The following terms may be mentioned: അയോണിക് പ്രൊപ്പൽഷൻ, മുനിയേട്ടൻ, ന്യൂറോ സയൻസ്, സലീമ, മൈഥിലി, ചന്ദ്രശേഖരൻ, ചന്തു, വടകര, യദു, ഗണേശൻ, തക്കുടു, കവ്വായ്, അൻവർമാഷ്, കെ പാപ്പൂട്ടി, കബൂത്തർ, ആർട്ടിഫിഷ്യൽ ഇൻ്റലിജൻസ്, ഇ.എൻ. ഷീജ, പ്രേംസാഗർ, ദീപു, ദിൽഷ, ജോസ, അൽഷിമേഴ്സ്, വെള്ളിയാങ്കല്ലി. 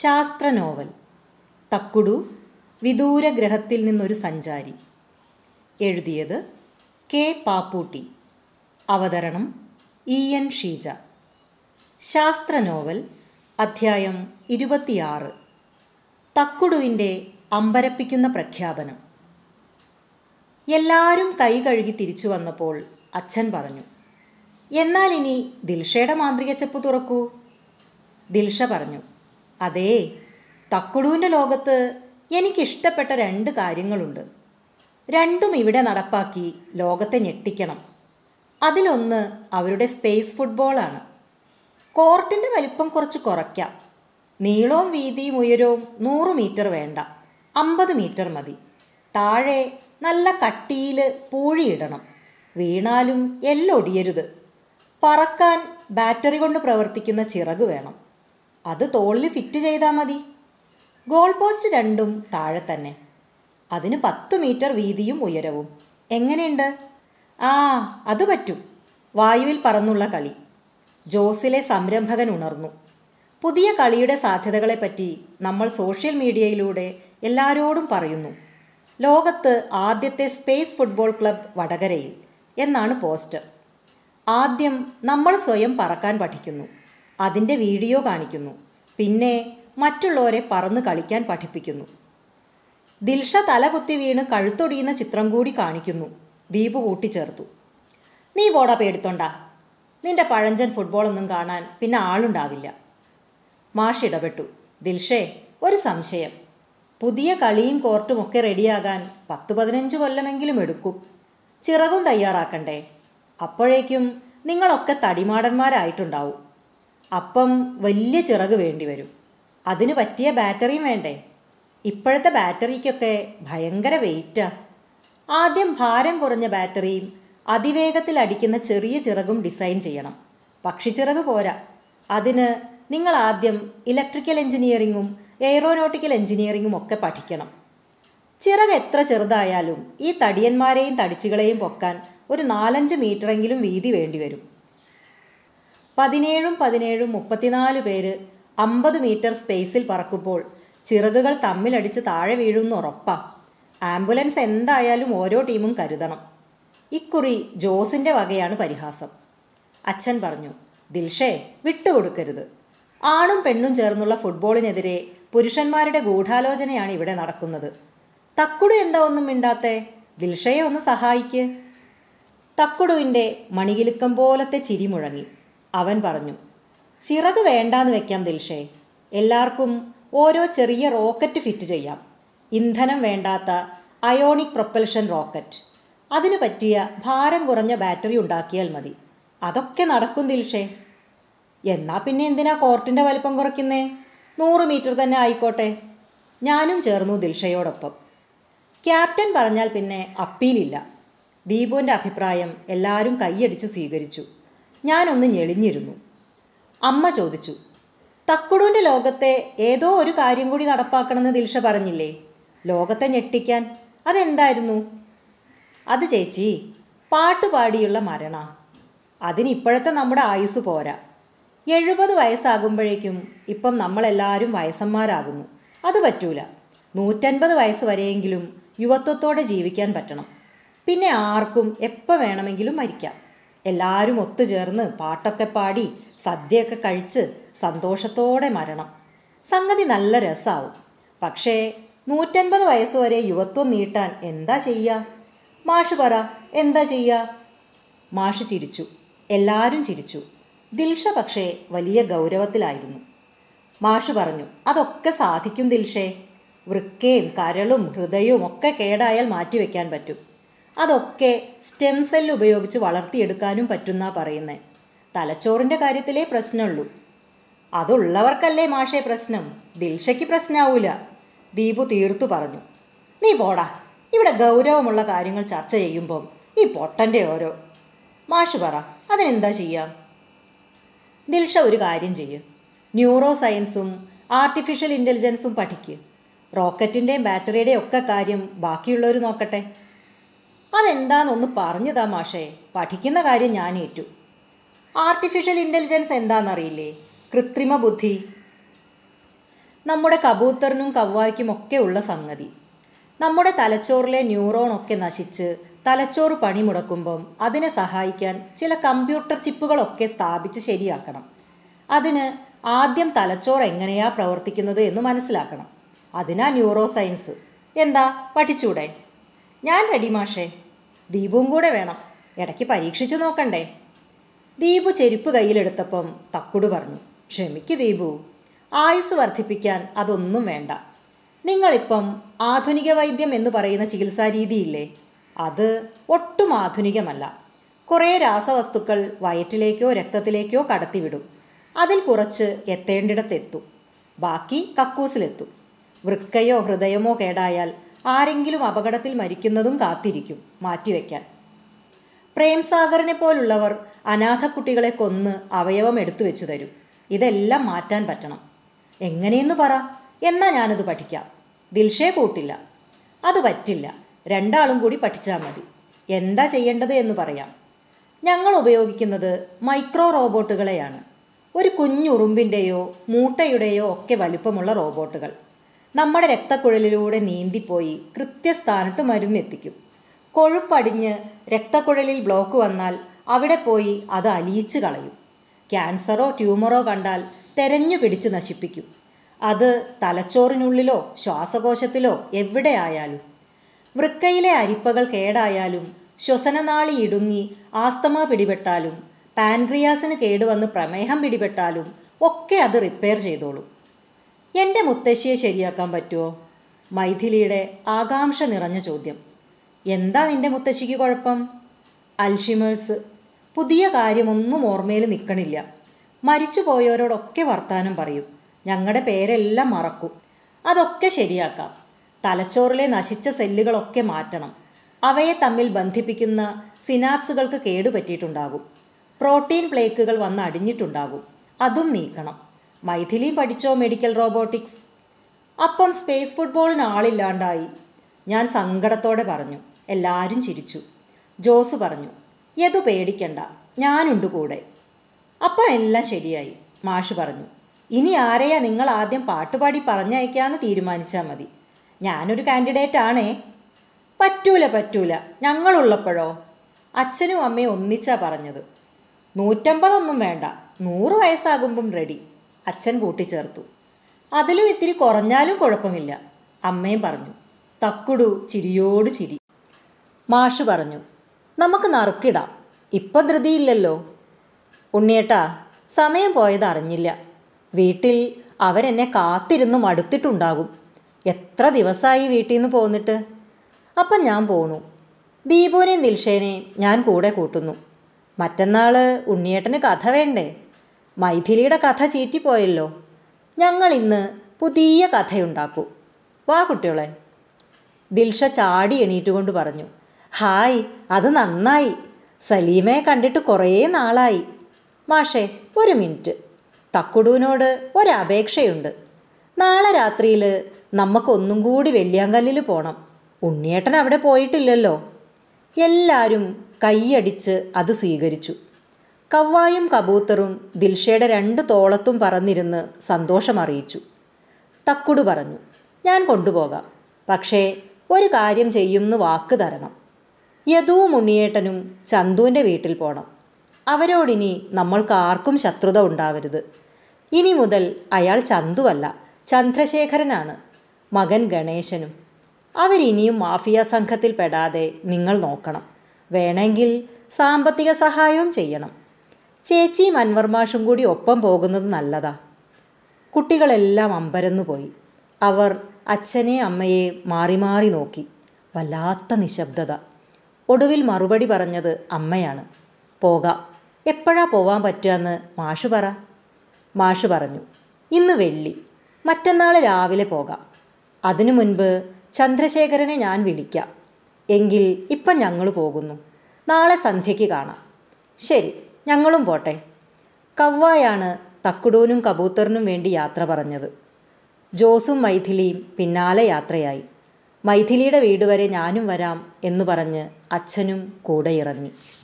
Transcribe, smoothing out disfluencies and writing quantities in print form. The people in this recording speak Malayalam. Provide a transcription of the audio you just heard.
ശാസ്ത്ര നോവൽ. തക്കുടു, വിദൂര ഗ്രഹത്തിൽ നിന്നൊരു സഞ്ചാരി. എഴുതിയത് കെ പാപ്പൂട്ടി. അവതരണം ഇ.എൻ. ഷീജ. ശാസ്ത്ര നോവൽ അധ്യായം 26. തക്കുടുവിൻ്റെ അമ്പരപ്പിക്കുന്ന പ്രഖ്യാപനം. എല്ലാവരും കൈ കഴുകി തിരിച്ചു വന്നപ്പോൾ അച്ഛൻ പറഞ്ഞു, എന്നാൽ ഇനി ദിൽഷയുടെ മാന്ത്രിക ചെപ്പ് തുറക്കൂ. ദിൽഷ പറഞ്ഞു, അതേ, തക്കുടുവിൻ്റെ ലോകത്ത് എനിക്കിഷ്ടപ്പെട്ട രണ്ട് കാര്യങ്ങളുണ്ട്. രണ്ടും ഇവിടെ നടപ്പാക്കി ലോകത്തെ ഞെട്ടിക്കണം. അതിലൊന്ന് അവരുടെ സ്പേസ് ഫുട്ബോളാണ്. കോർട്ടിൻ്റെ വലിപ്പം കുറച്ച് കുറയ്ക്കാം. നീളവും വീതിയും ഉയരവും 100 മീറ്റർ വേണ്ട, 50 മീറ്റർ മതി. താഴെ നല്ല കട്ടിയിൽ പൂഴിയിടണം. വീണാലും എല്ലൊടിയരുത്. പറക്കാൻ ബാറ്ററി കൊണ്ട് പ്രവർത്തിക്കുന്ന ചിറക് വേണം. അത് തോളിൽ ഫിറ്റ് ചെയ്താൽ മതി. ഗോൾ പോസ്റ്റ് രണ്ടും താഴെ തന്നെ. അതിന് 10 മീറ്റർ വീതിയും ഉയരവും. എങ്ങനെയുണ്ട്? ആ, അത് പറ്റും. വായുവിൽ പറന്നുള്ള കളി. ജോസിലെ സംരംഭകൻ ഉണർന്നു. പുതിയ കളിയുടെ സാധ്യതകളെപ്പറ്റി നമ്മൾ സോഷ്യൽ മീഡിയയിലൂടെ എല്ലാവരോടും പറയുന്നു. ലോകത്ത് ആദ്യത്തെ സ്പേസ് ഫുട്ബോൾ ക്ലബ് വടകരയിൽ എന്നാണ് പോസ്റ്റർ. ആദ്യം നമ്മൾ സ്വയം പറക്കാൻ പഠിക്കുന്നു, അതിൻ്റെ വീഡിയോ കാണിക്കുന്നു, പിന്നെ മറ്റുള്ളവരെ പറന്ന് കളിക്കാൻ പഠിപ്പിക്കുന്നു. ദിൽഷ തലകുത്തി വീണ് കഴുത്തൊടിയുന്ന ചിത്രം കൂടി കാണിക്കുന്നു. ദീപു കൂട്ടിച്ചേർത്തു, നീ പോടാ, പേടിത്തൊണ്ട, നിന്റെ പഴഞ്ചൻ ഫുട്ബോളൊന്നും കാണാൻ പിന്നെ ആളുണ്ടാവില്ല. മാഷ് ഇടപെട്ടു, ദിൽഷേ, ഒരു സംശയം. പുതിയ കളിയും കോർട്ടുമൊക്കെ റെഡിയാകാൻ 10-15 കൊല്ലമെങ്കിലും എടുക്കും. ചിറകും തയ്യാറാക്കണ്ടേ? അപ്പോഴേക്കും നിങ്ങളൊക്കെ തടിമാടന്മാരായിട്ടുണ്ടാവും. അപ്പം വലിയ ചിറക് വേണ്ടി വരും. അതിന് പറ്റിയ ബാറ്ററിയും വേണ്ടേ? ഇപ്പോഴത്തെ ബാറ്ററിക്കൊക്കെ ഭയങ്കര വെയിറ്റാ. ആദ്യം ഭാരം കുറഞ്ഞ ബാറ്ററിയും അതിവേഗത്തിൽ അടിക്കുന്ന ചെറിയ ചിറകും ഡിസൈൻ ചെയ്യണം. പക്ഷിച്ചിറക് പോരാ. അതിന് നിങ്ങൾ ആദ്യം ഇലക്ട്രിക്കൽ എഞ്ചിനീയറിങ്ങും എയറോനോട്ടിക്കൽ എഞ്ചിനീയറിങ്ങും ഒക്കെ പഠിക്കണം. ചിറക് എത്ര ചെറുതായാലും ഈ തടിയന്മാരെയും തടിച്ചുകളെയും പൊക്കാൻ ഒരു 4-5 മീറ്ററെങ്കിലും വീതി വേണ്ടിവരും. 17-17 34 പേര് 50 മീറ്റർ സ്പേസിൽ പറക്കുമ്പോൾ ചിറകുകൾ തമ്മിലടിച്ച് താഴെ വീഴുമെന്ന് ഉറപ്പാണ്. ആംബുലൻസ് എന്തായാലും ഓരോ ടീമും കരുതണം. ഇക്കുറി ജോസിൻ്റെ വകയാണ് പരിഹാസം. അച്ഛൻ പറഞ്ഞു, ദിൽഷേ, വിട്ടുകൊടുക്കരുത്. ആണും പെണ്ണും ചേർന്നുള്ള ഫുട്ബോളിനെതിരെ പുരുഷന്മാരുടെ ഗൂഢാലോചനയാണ് ഇവിടെ നടക്കുന്നത്. തക്കുടു എന്താ ഒന്നും മിണ്ടാത്തെ? ദിൽഷയെ ഒന്ന് സഹായിക്ക്. തക്കുടുവിൻ്റെ മണികിലുക്കം പോലത്തെ ചിരി മുഴങ്ങി. അവൻ പറഞ്ഞു, ചിറക് വേണ്ടാന്ന് വെക്കാം ദിൽഷേ. എല്ലാവർക്കും ഓരോ ചെറിയ റോക്കറ്റ് ഫിറ്റ് ചെയ്യാം. ഇന്ധനം വേണ്ടാത്ത അയോണിക് പ്രൊപ്പൽഷൻ റോക്കറ്റ്. അതിന് പറ്റിയ ഭാരം കുറഞ്ഞ ബാറ്ററി ഉണ്ടാക്കിയാൽ മതി. അതൊക്കെ നടക്കും ദിൽഷേ. എന്നാൽ പിന്നെ എന്തിനാ കോർട്ടിൻ്റെ വലിപ്പം കുറയ്ക്കുന്നേ? 100 മീറ്റർ തന്നെ ആയിക്കോട്ടെ. ഞാനും ചേർന്നു ദിൽഷയോടൊപ്പം. ക്യാപ്റ്റൻ പറഞ്ഞാൽ പിന്നെ അപ്പീലില്ല. ദീപുവിൻ്റെ അഭിപ്രായം എല്ലാവരും കൈയടിച്ചു സ്വീകരിച്ചു. ഞാനൊന്ന് ഞെളിഞ്ഞിരുന്നു. അമ്മ ചോദിച്ചു, തക്കുടുവിൻ്റെ ലോകത്തെ ഏതോ ഒരു കാര്യം കൂടി നടപ്പാക്കണമെന്ന് ദിൽഷ പറഞ്ഞില്ലേ? ലോകത്തെ ഞെട്ടിക്കാൻ. അതെന്തായിരുന്നു? അത് ചേച്ചി, പാട്ടുപാടിയുള്ള മരണ. അതിനിപ്പോഴത്തെ നമ്മുടെ ആയുസ് പോരാ. 70 വയസ്സാകുമ്പോഴേക്കും ഇപ്പം നമ്മളെല്ലാവരും വയസ്സന്മാരാകുന്നു. അത് പറ്റൂല. 150 വയസ്സ് വരെയെങ്കിലും യുവത്വത്തോടെ ജീവിക്കാൻ പറ്റണം. പിന്നെ ആർക്കും എപ്പോൾ വേണമെങ്കിലും മരിക്കാം. എല്ലാവരും ഒത്തുചേർന്ന് പാട്ടൊക്കെ പാടി സദ്യയൊക്കെ കഴിച്ച് സന്തോഷത്തോടെ മരണം. സംഗതി നല്ല രസമാവും. പക്ഷേ 150 വയസ്സ് വരെ യുവത്വം നീട്ടാൻ എന്താ ചെയ്യുക? മാഷ് പറ, എന്താ ചെയ്യുക? മാഷ് ചിരിച്ചു. എല്ലാവരും ചിരിച്ചു. ദിൽഷ പക്ഷേ വലിയ ഗൗരവത്തിലായിരുന്നു. മാഷ് പറഞ്ഞു, അതൊക്കെ സാധിക്കും ദിൽഷേ. വൃക്കയും കരളും ഹൃദയവും ഒക്കെ കേടായാൽ മാറ്റിവെക്കാൻ പറ്റും. അതൊക്കെ സ്റ്റെം സെല്ല് ഉപയോഗിച്ച് വളർത്തിയെടുക്കാനും പറ്റുന്നാ പറയുന്നത്. തലച്ചോറിൻ്റെ കാര്യത്തിലേ പ്രശ്നമുള്ളൂ. അതുള്ളവർക്കല്ലേ മാഷേ പ്രശ്നം, ദിൽഷയ്ക്ക് പ്രശ്നമാവൂല. ദീപു തീർത്തു പറഞ്ഞു, നീ പോടാ, ഇവിടെ ഗൗരവമുള്ള കാര്യങ്ങൾ ചർച്ച ചെയ്യുമ്പം ഈ പൊട്ടൻ്റെ ഓരോ. മാഷ് പറ, അതിനെന്താ ചെയ്യാം? ദിൽഷ ഒരു കാര്യം ചെയ്യും, ന്യൂറോ സയൻസും ആർട്ടിഫിഷ്യൽ ഇൻ്റലിജൻസും പഠിക്കുക. റോക്കറ്റിൻ്റെയും ബാറ്ററിയുടെയും ഒക്കെ കാര്യം ബാക്കിയുള്ളവർ നോക്കട്ടെ. അതെന്താണെന്നൊന്ന് പറഞ്ഞതാ മാഷേ, പഠിക്കുന്ന കാര്യം ഞാൻ ഏറ്റു. ആർട്ടിഫിഷ്യൽ ഇൻ്റലിജൻസ് എന്താണെന്നറിയില്ലേ? കൃത്രിമ ബുദ്ധി. നമ്മുടെ കബൂത്തറിനും കവ്വായ്ക്കുമൊക്കെ ഉള്ള സംഗതി. നമ്മുടെ തലച്ചോറിലെ ന്യൂറോണൊക്കെ നശിച്ച് തലച്ചോറ് പണിമുടക്കുമ്പം അതിനെ സഹായിക്കാൻ ചില കമ്പ്യൂട്ടർ ചിപ്പുകളൊക്കെ സ്ഥാപിച്ച് ശരിയാക്കണം. അതിന് ആദ്യം തലച്ചോറ് എങ്ങനെയാ പ്രവർത്തിക്കുന്നത് എന്ന് മനസ്സിലാക്കണം. അതിനാ ന്യൂറോ സയൻസ്. എന്താ പഠിച്ചൂടെ? ഞാൻ റെഡി മാഷേ. ദീപും കൂടെ വേണം, ഇടയ്ക്ക് പരീക്ഷിച്ചു നോക്കണ്ടേ. ദീപു ചെരുപ്പ് കയ്യിലെടുത്തപ്പം തക്കുടു പറഞ്ഞു, ക്ഷമിക്ക് ദീപു, ആയുസ് വർദ്ധിപ്പിക്കാൻ അതൊന്നും വേണ്ട. നിങ്ങളിപ്പം ആധുനിക വൈദ്യം എന്ന് പറയുന്ന ചികിത്സാ രീതിയില്ലേ, അത് ഒട്ടും ആധുനികമല്ല. കുറേ രാസവസ്തുക്കൾ വയറ്റിലേക്കോ രക്തത്തിലേക്കോ കടത്തിവിടും. അതിൽ കുറച്ച് എത്തേണ്ടിടത്തെത്തും, ബാക്കി കക്കൂസിലെത്തും. വൃക്കയോ ഹൃദയമോ കേടായാൽ ആരെങ്കിലും അപകടത്തിൽ മരിക്കുന്നതും കാത്തിരിക്കും മാറ്റിവെക്കാൻ. പ്രേംസാഗറിനെ പോലുള്ളവർ അനാഥക്കുട്ടികളെ കൊന്ന് അവയവം എടുത്തു വെച്ചു തരും. ഇതെല്ലാം മാറ്റാൻ പറ്റണം. എങ്ങനെയെന്ന് പറ, എന്നാ ഞാനത് പഠിക്കാം. ദിൽഷയെ കൂട്ടില്ല, അത് പറ്റില്ല. രണ്ടാളും കൂടി പഠിച്ചാൽ മതി. എന്താ ചെയ്യേണ്ടത് എന്ന് പറയാം. ഞങ്ങൾ ഉപയോഗിക്കുന്നത് മൈക്രോ റോബോട്ടുകളെയാണ്. ഒരു കുഞ്ഞുറുമ്പിൻ്റെയോ മൂട്ടയുടെയോ ഒക്കെ വലുപ്പമുള്ള റോബോട്ടുകൾ നമ്മുടെ രക്തക്കുഴലിലൂടെ നീന്തിപ്പോയി കൃത്യസ്ഥാനത്ത് മരുന്നെത്തിക്കും. കൊഴുപ്പടിഞ്ഞ് രക്തക്കുഴലിൽ ബ്ലോക്ക് വന്നാൽ അവിടെ പോയി അത് അലിയിച്ച് കളയും. ക്യാൻസറോ ട്യൂമറോ കണ്ടാൽ തെരഞ്ഞു പിടിച്ച് നശിപ്പിക്കും. അത് തലച്ചോറിനുള്ളിലോ ശ്വാസകോശത്തിലോ എവിടെയായാലും. വൃക്കയിലെ അരിപ്പകൾ കേടായാലും ശ്വസനനാളി ഇടുങ്ങി ആസ്തമ പിടിപെട്ടാലും പാൻക്രിയാസിന് കേടുവന്ന് പ്രമേഹം പിടിപെട്ടാലും ഒക്കെ അത് റിപ്പയർ ചെയ്തോളും. എൻ്റെ മുത്തശ്ശിയെ ശരിയാക്കാൻ പറ്റുമോ? മൈഥിലിയുടെ ആകാംക്ഷ നിറഞ്ഞ ചോദ്യം. എന്താ നിൻ്റെ മുത്തശ്ശിക്ക് കുഴപ്പം? അൽഷിമേഴ്സ്. പുതിയ കാര്യമൊന്നും ഓർമ്മയിൽ നിൽക്കണില്ല. മരിച്ചു പോയവരോടൊക്കെ വർത്താനം പറയും. ഞങ്ങളുടെ പേരെല്ലാം മറക്കും. അതൊക്കെ ശരിയാക്കാം. തലച്ചോറിലെ നശിച്ച സെല്ലുകളൊക്കെ മാറ്റണം. അവയെ തമ്മിൽ ബന്ധിപ്പിക്കുന്ന സിനാപ്സുകൾക്ക് കേടുപറ്റിയിട്ടുണ്ടാകും. പ്രോട്ടീൻ പ്ലേക്കുകൾ വന്ന് അടിഞ്ഞിട്ടുണ്ടാകും, അതും നീക്കണം. മൈഥിലി പഠിച്ചോ മെഡിക്കൽ റോബോട്ടിക്സ്? അപ്പം സ്പേസ് ഫുട്ബോളിന് ആളില്ലാണ്ടായി, ഞാൻ സങ്കടത്തോടെ പറഞ്ഞു. എല്ലാവരും ചിരിച്ചു. ജോസ് പറഞ്ഞു, യദു പേടിക്കണ്ട, ഞാനുണ്ട് കൂടെ. അപ്പം എല്ലാം ശരിയായി. മാഷ് പറഞ്ഞു, ഇനി ആരെയാ നിങ്ങൾ ആദ്യം പാട്ടുപാടി പറഞ്ഞയക്കാമെന്ന് തീരുമാനിച്ചാൽ മതി. ഞാനൊരു കാൻഡിഡേറ്റ് ആണേ. പറ്റൂല പറ്റൂല, ഞങ്ങളുള്ളപ്പോഴോ? അച്ഛനും അമ്മയും ഒന്നിച്ചാ പറഞ്ഞത്. 150 വേണ്ട, 100 വയസ്സാകുമ്പം റെഡി, അച്ഛൻ കൂട്ടിച്ചേർത്തു. അതിലും ഇത്തിരി കുറഞ്ഞാലും കുഴപ്പമില്ല, അമ്മയും പറഞ്ഞു. തക്കുടു ചിരിയോട് ചിരി. മാഷ് പറഞ്ഞു, നമുക്ക് നറുക്കിടാം, ഇപ്പം ധൃതിയില്ലല്ലോ. ഉണ്ണിയേട്ടാ, സമയം പോയതറിഞ്ഞില്ല. വീട്ടിൽ അവരെന്നെ കാത്തിരുന്ന് മടുത്തിട്ടുണ്ടാകും. എത്ര ദിവസമായി വീട്ടിൽ നിന്ന് പോന്നിട്ട്. അപ്പം ഞാൻ പോണു. ദീപുവിനെയും ദിൽഷേനെയും ഞാൻ കൂടെ കൂട്ടുന്നു. മറ്റന്നാൾ ഉണ്ണിയേട്ടന് കഥ വേണ്ടേ? മൈഥിലിയുടെ കഥ ചീറ്റിപ്പോയല്ലോ. ഞങ്ങൾ ഇന്ന് പുതിയ കഥയുണ്ടാക്കൂ. വാ കുട്ടികളെ. ദിൽഷ ചാടി എണീറ്റുകൊണ്ട് പറഞ്ഞു, ഹായ്, അത് നന്നായി. സലീമയെ കണ്ടിട്ട് കുറേ നാളായി. മാഷേ ഒരു മിനിറ്റ്, തക്കുടുവിനോട് ഒരപേക്ഷയുണ്ട്. നാളെ രാത്രിയിൽ നമുക്കൊന്നും കൂടി വെള്ളിയാങ്കല്ലിൽ പോകണം. ഉണ്ണിയേട്ടൻ അവിടെ പോയിട്ടില്ലല്ലോ. എല്ലാവരും കൈയടിച്ച് അത് സ്വീകരിച്ചു. കവ്വായും കബൂത്തറും ദിൽഷയുടെ 2 തോളത്തും പറന്നിരുന്ന് സന്തോഷമറിയിച്ചു. തക്കുടു പറഞ്ഞു, ഞാൻ കൊണ്ടുപോകാം, പക്ഷേ ഒരു കാര്യം ചെയ്യുമെന്ന് വാക്ക് തരണം. യദുവും മുനിയേട്ടനും ചന്ദുവിൻ്റെ വീട്ടിൽ പോകണം. അവരോടിനി നമ്മൾക്കാർക്കും ശത്രുത ഉണ്ടാവരുത്. ഇനി മുതൽ അയാൾ ചന്തുവല്ല, ചന്ദ്രശേഖരനാണ്, മകൻ ഗണേശനും. അവരിനിയും മാഫിയ സംഘത്തിൽ പെടാതെ നിങ്ങൾ നോക്കണം. വേണമെങ്കിൽ സാമ്പത്തിക സഹായവും ചെയ്യണം. ചേച്ചിയും അൻവർമാഷും കൂടി ഒപ്പം പോകുന്നത് നല്ലതാ. കുട്ടികളെല്ലാം അമ്പരന്നുപോയി. അവർ അച്ഛനെ അമ്മയെ മാറി മാറി നോക്കി. വല്ലാത്ത നിശബ്ദത. ഒടുവിൽ മറുപടി പറഞ്ഞത് അമ്മയാണ്, പോകാം, എപ്പോഴാ പോവാൻ പറ്റുകയെന്ന് മാഷ് പറ. മാഷ് പറഞ്ഞു, ഇന്ന് വെള്ളി, മറ്റന്നാൾ രാവിലെ പോകാം. അതിനു മുൻപ് ചന്ദ്രശേഖരനെ ഞാൻ വിളിക്കാം. എങ്കിൽ ഇപ്പം ഞങ്ങൾ പോകുന്നു, നാളെ സന്ധ്യയ്ക്ക് കാണാം. ശരി, ഞങ്ങളും പോട്ടെ. കവ്വായാണ് തക്കുടൂനും കബൂത്തറിനും വേണ്ടി യാത്ര പറഞ്ഞത്. ജോസും മൈഥിലിയും പിന്നാലെ യാത്രയായി. മൈഥിലിയുടെ വീട് വരെ ഞാനും വരാം എന്ന് പറഞ്ഞ് അച്ഛനും കൂടെ ഇറങ്ങി.